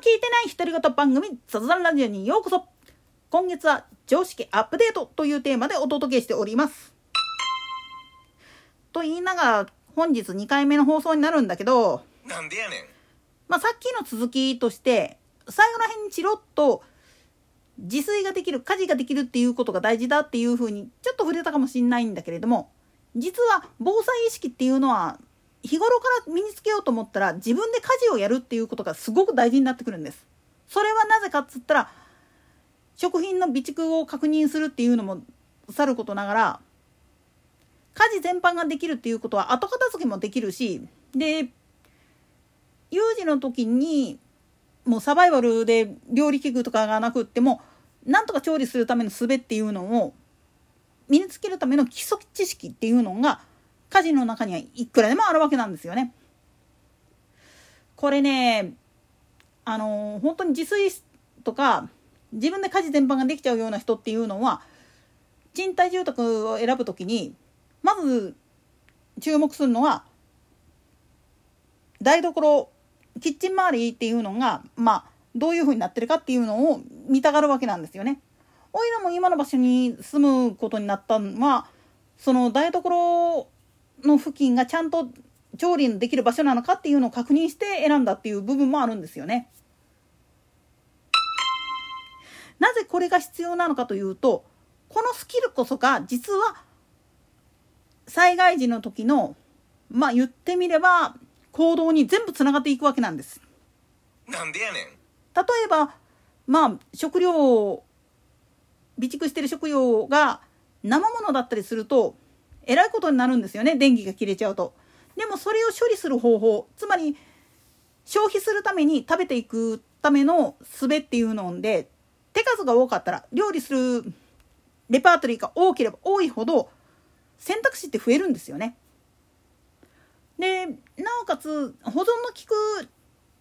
聞いてない独り言番組雑談ラジオにようこそ。今月は常識アップデートというテーマでお届けしておりますと言いながら、本日2回目の放送になるんだけど、なんでやねん。さっきの続きとして、最後の辺にチロッと自炊ができる、家事ができるっていうことが大事だっていうふうにちょっと触れたかもしれないんだけれども、実は防災意識っていうのは日頃から身につけようと思ったら、自分で家事をやるっていうことがすごく大事になってくるんです。それはなぜかっつったら、食品の備蓄を確認するっていうのもさることながら、家事全般ができるっていうことは後片付けもできるし、で有事の時にもうサバイバルで料理器具とかがなくっても、なんとか調理するための術っていうのを身につけるための基礎知識っていうのが家事の中にはいくらでもあるわけなんですよね。これね、本当に自炊とか自分で家事全般ができちゃうような人っていうのは、賃貸住宅を選ぶときにまず注目するのは台所、キッチン周りっていうのがどういう風になってるかっていうのを見たがるわけなんですよね。おいらも今の場所に住むことになったのは、その台所の付近がちゃんと調理できる場所なのかっていうのを確認して選んだっていう部分もあるんですよね。なぜこれが必要なのかというと、このスキルこそが実は災害時の時の言ってみれば行動に全部つながっていくわけなんです。なんでやねん。例えば食料を備蓄している食料が生ものだったりするとえらいことになるんですよね。電気が切れちゃうと。でもそれを処理する方法、つまり消費するために食べていくための術っていうので、手数が多かったら、料理するレパートリーが多ければ多いほど選択肢って増えるんですよね。でなおかつ保存の効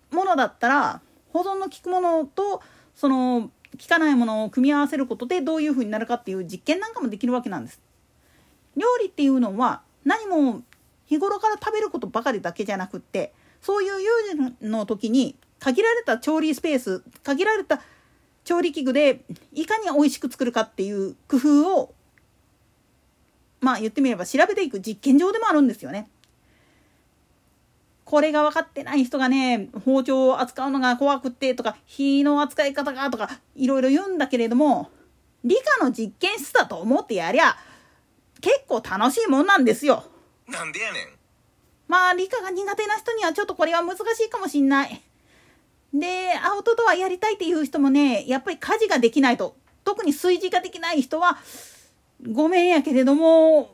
くものだったら、保存の効くものとその効かないものを組み合わせることでどういうふうになるかっていう実験なんかもできるわけなんです。料理っていうのは何も日頃から食べることばかりだけじゃなくって、そういう有事の時に限られた調理スペース、限られた調理器具でいかに美味しく作るかっていう工夫を言ってみれば調べていく実験場でもあるんですよね。これが分かってない人がね、包丁を扱うのが怖くってとか、火の扱い方がとかいろいろ言うんだけれども、理科の実験室だと思ってやりゃ結構楽しいもんなんですよ。なんでやねん。理科が苦手な人にはちょっとこれは難しいかもしんない。で、アウトドアやりたいっていう人もね、やっぱり家事ができないと、特に炊事ができない人はごめんやけれども、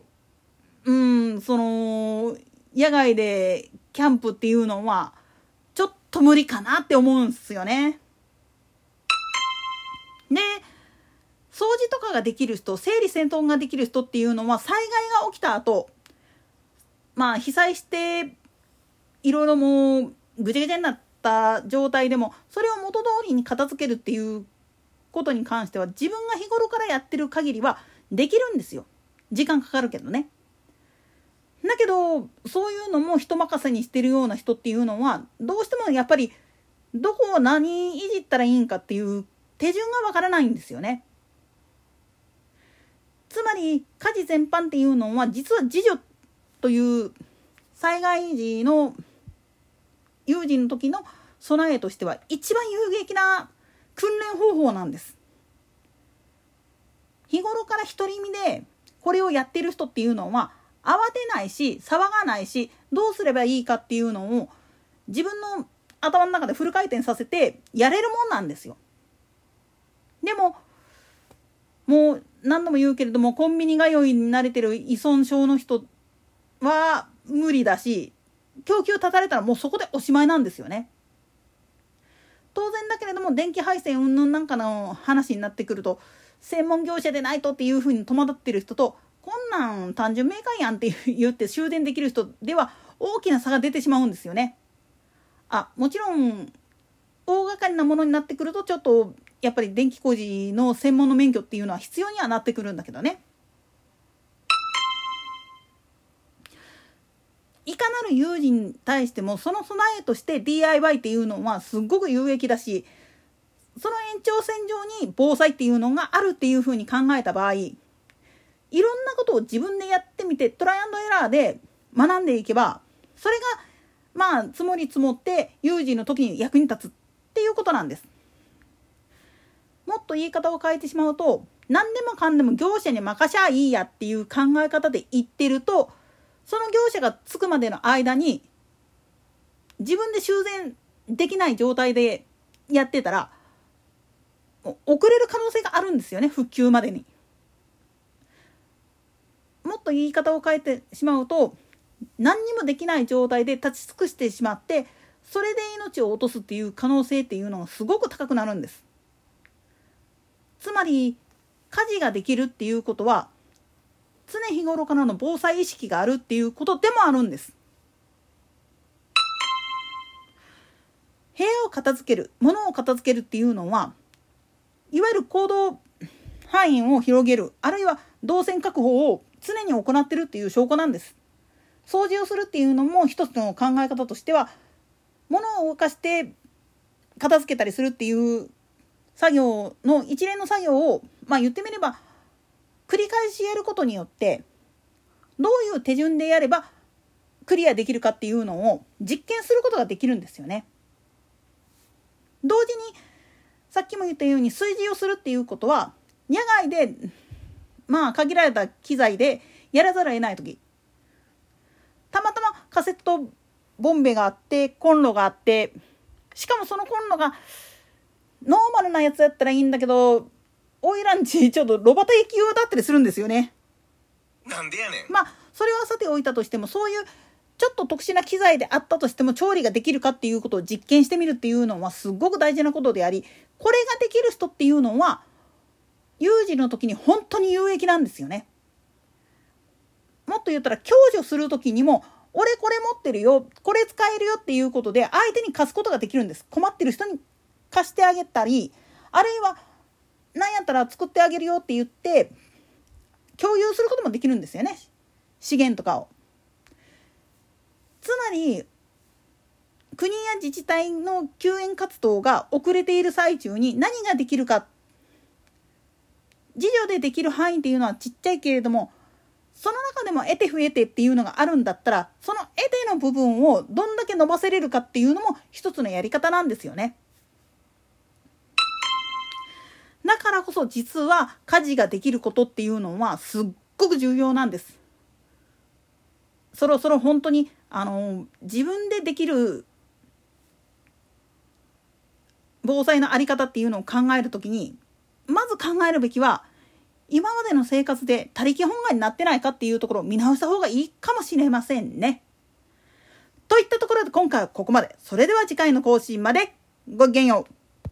野外でキャンプっていうのはちょっと無理かなって思うんですよね。で、掃除とかができる人、整理整頓ができる人っていうのは、災害が起きた後、被災していろいろもうぐちゃぐちゃになった状態でも、それを元通りに片付けるっていうことに関しては、自分が日頃からやってる限りはできるんですよ。時間かかるけどね。だけどそういうのも人任せにしてるような人っていうのは、どうしてもやっぱりどこを何いじったらいいんかっていう手順がわからないんですよね。つまり家事全般っていうのは、実は自助という災害時の有事の時の備えとしては一番有益な訓練方法なんです。日頃から独り身でこれをやってる人っていうのは、慌てないし騒がないし、どうすればいいかっていうのを自分の頭の中でフル回転させてやれるもんなんですよ。でももう何度も言うけれども、コンビニ通いに慣れてる依存症の人は無理だし、供給断たれたらもうそこでおしまいなんですよね。当然だけれども電気配線云々なんかの話になってくると、専門業者でないとっていうふうに戸惑ってる人と、こんなん単純明快やんって言って終電できる人では大きな差が出てしまうんですよね。もちろん大掛かりなものになってくると、ちょっとやっぱり電気工事の専門の免許っていうのは必要にはなってくるんだけどね。いかなる有事に対してもその備えとして DIY っていうのはすごく有益だし、その延長線上に防災っていうのがあるっていうふうに考えた場合、いろんなことを自分でやってみてトライアンドエラーで学んでいけば、それがまあ積もり積もって有事の時に役に立つっていうことなんです。もっと言い方を変えてしまうと、何でもかんでも業者に任しゃいいやっていう考え方で言ってると、その業者がつくまでの間に自分で修繕できない状態でやってたら遅れる可能性があるんですよね、復旧までに。もっと言い方を変えてしまうと、何にもできない状態で立ち尽くしてしまって、それで命を落とすっていう可能性っていうのがすごく高くなるんです。つまり家事ができるっていうことは常日頃からの防災意識があるっていうことでもあるんです。部屋を片付ける、物を片付けるっていうのはいわゆる行動範囲を広げる、あるいは動線確保を常に行ってるっていう証拠なんです。掃除をするっていうのも一つの考え方としては、物を動かして片付けたりするっていう作業の一連の作業を、言ってみれば繰り返しやることによってどういう手順でやればクリアできるかっていうのを実験することができるんですよね。同時にさっきも言ったように炊事をするっていうことは野外で限られた機材でやらざるを得ないとき、たまたまカセットボンベがあってコンロがあって、しかもそのコンロがノーマルなやつだったらいいんだけど、オイランチちょっとロバタ液用だったりするんですよね。なんでやねん。それはさておいたとしても、そういうちょっと特殊な機材であったとしても調理ができるかっていうことを実験してみるっていうのはすごく大事なことであり、これができる人っていうのは有事の時に本当に有益なんですよね。もっと言ったら享受する時にも、俺これ持ってるよ、これ使えるよっていうことで相手に貸すことができるんです。困ってる人に貸してあげたり、あるいは何やったら作ってあげるよって言って共有することもできるんですよね、資源とかを。つまり国や自治体の救援活動が遅れている最中に何ができるか、自助でできる範囲っていうのはちっちゃいけれども、その中でも得て増えてっていうのがあるんだったら、その得ての部分をどんだけ伸ばせれるかっていうのも一つのやり方なんですよね。だからこそ実は家事ができることっていうのはすっごく重要なんです。そろそろ本当に自分でできる防災のあり方っていうのを考えるときに、まず考えるべきは今までの生活で他力本願になってないかっていうところを見直した方がいいかもしれませんね。といったところで今回はここまで。それでは次回の更新までごきげんよう。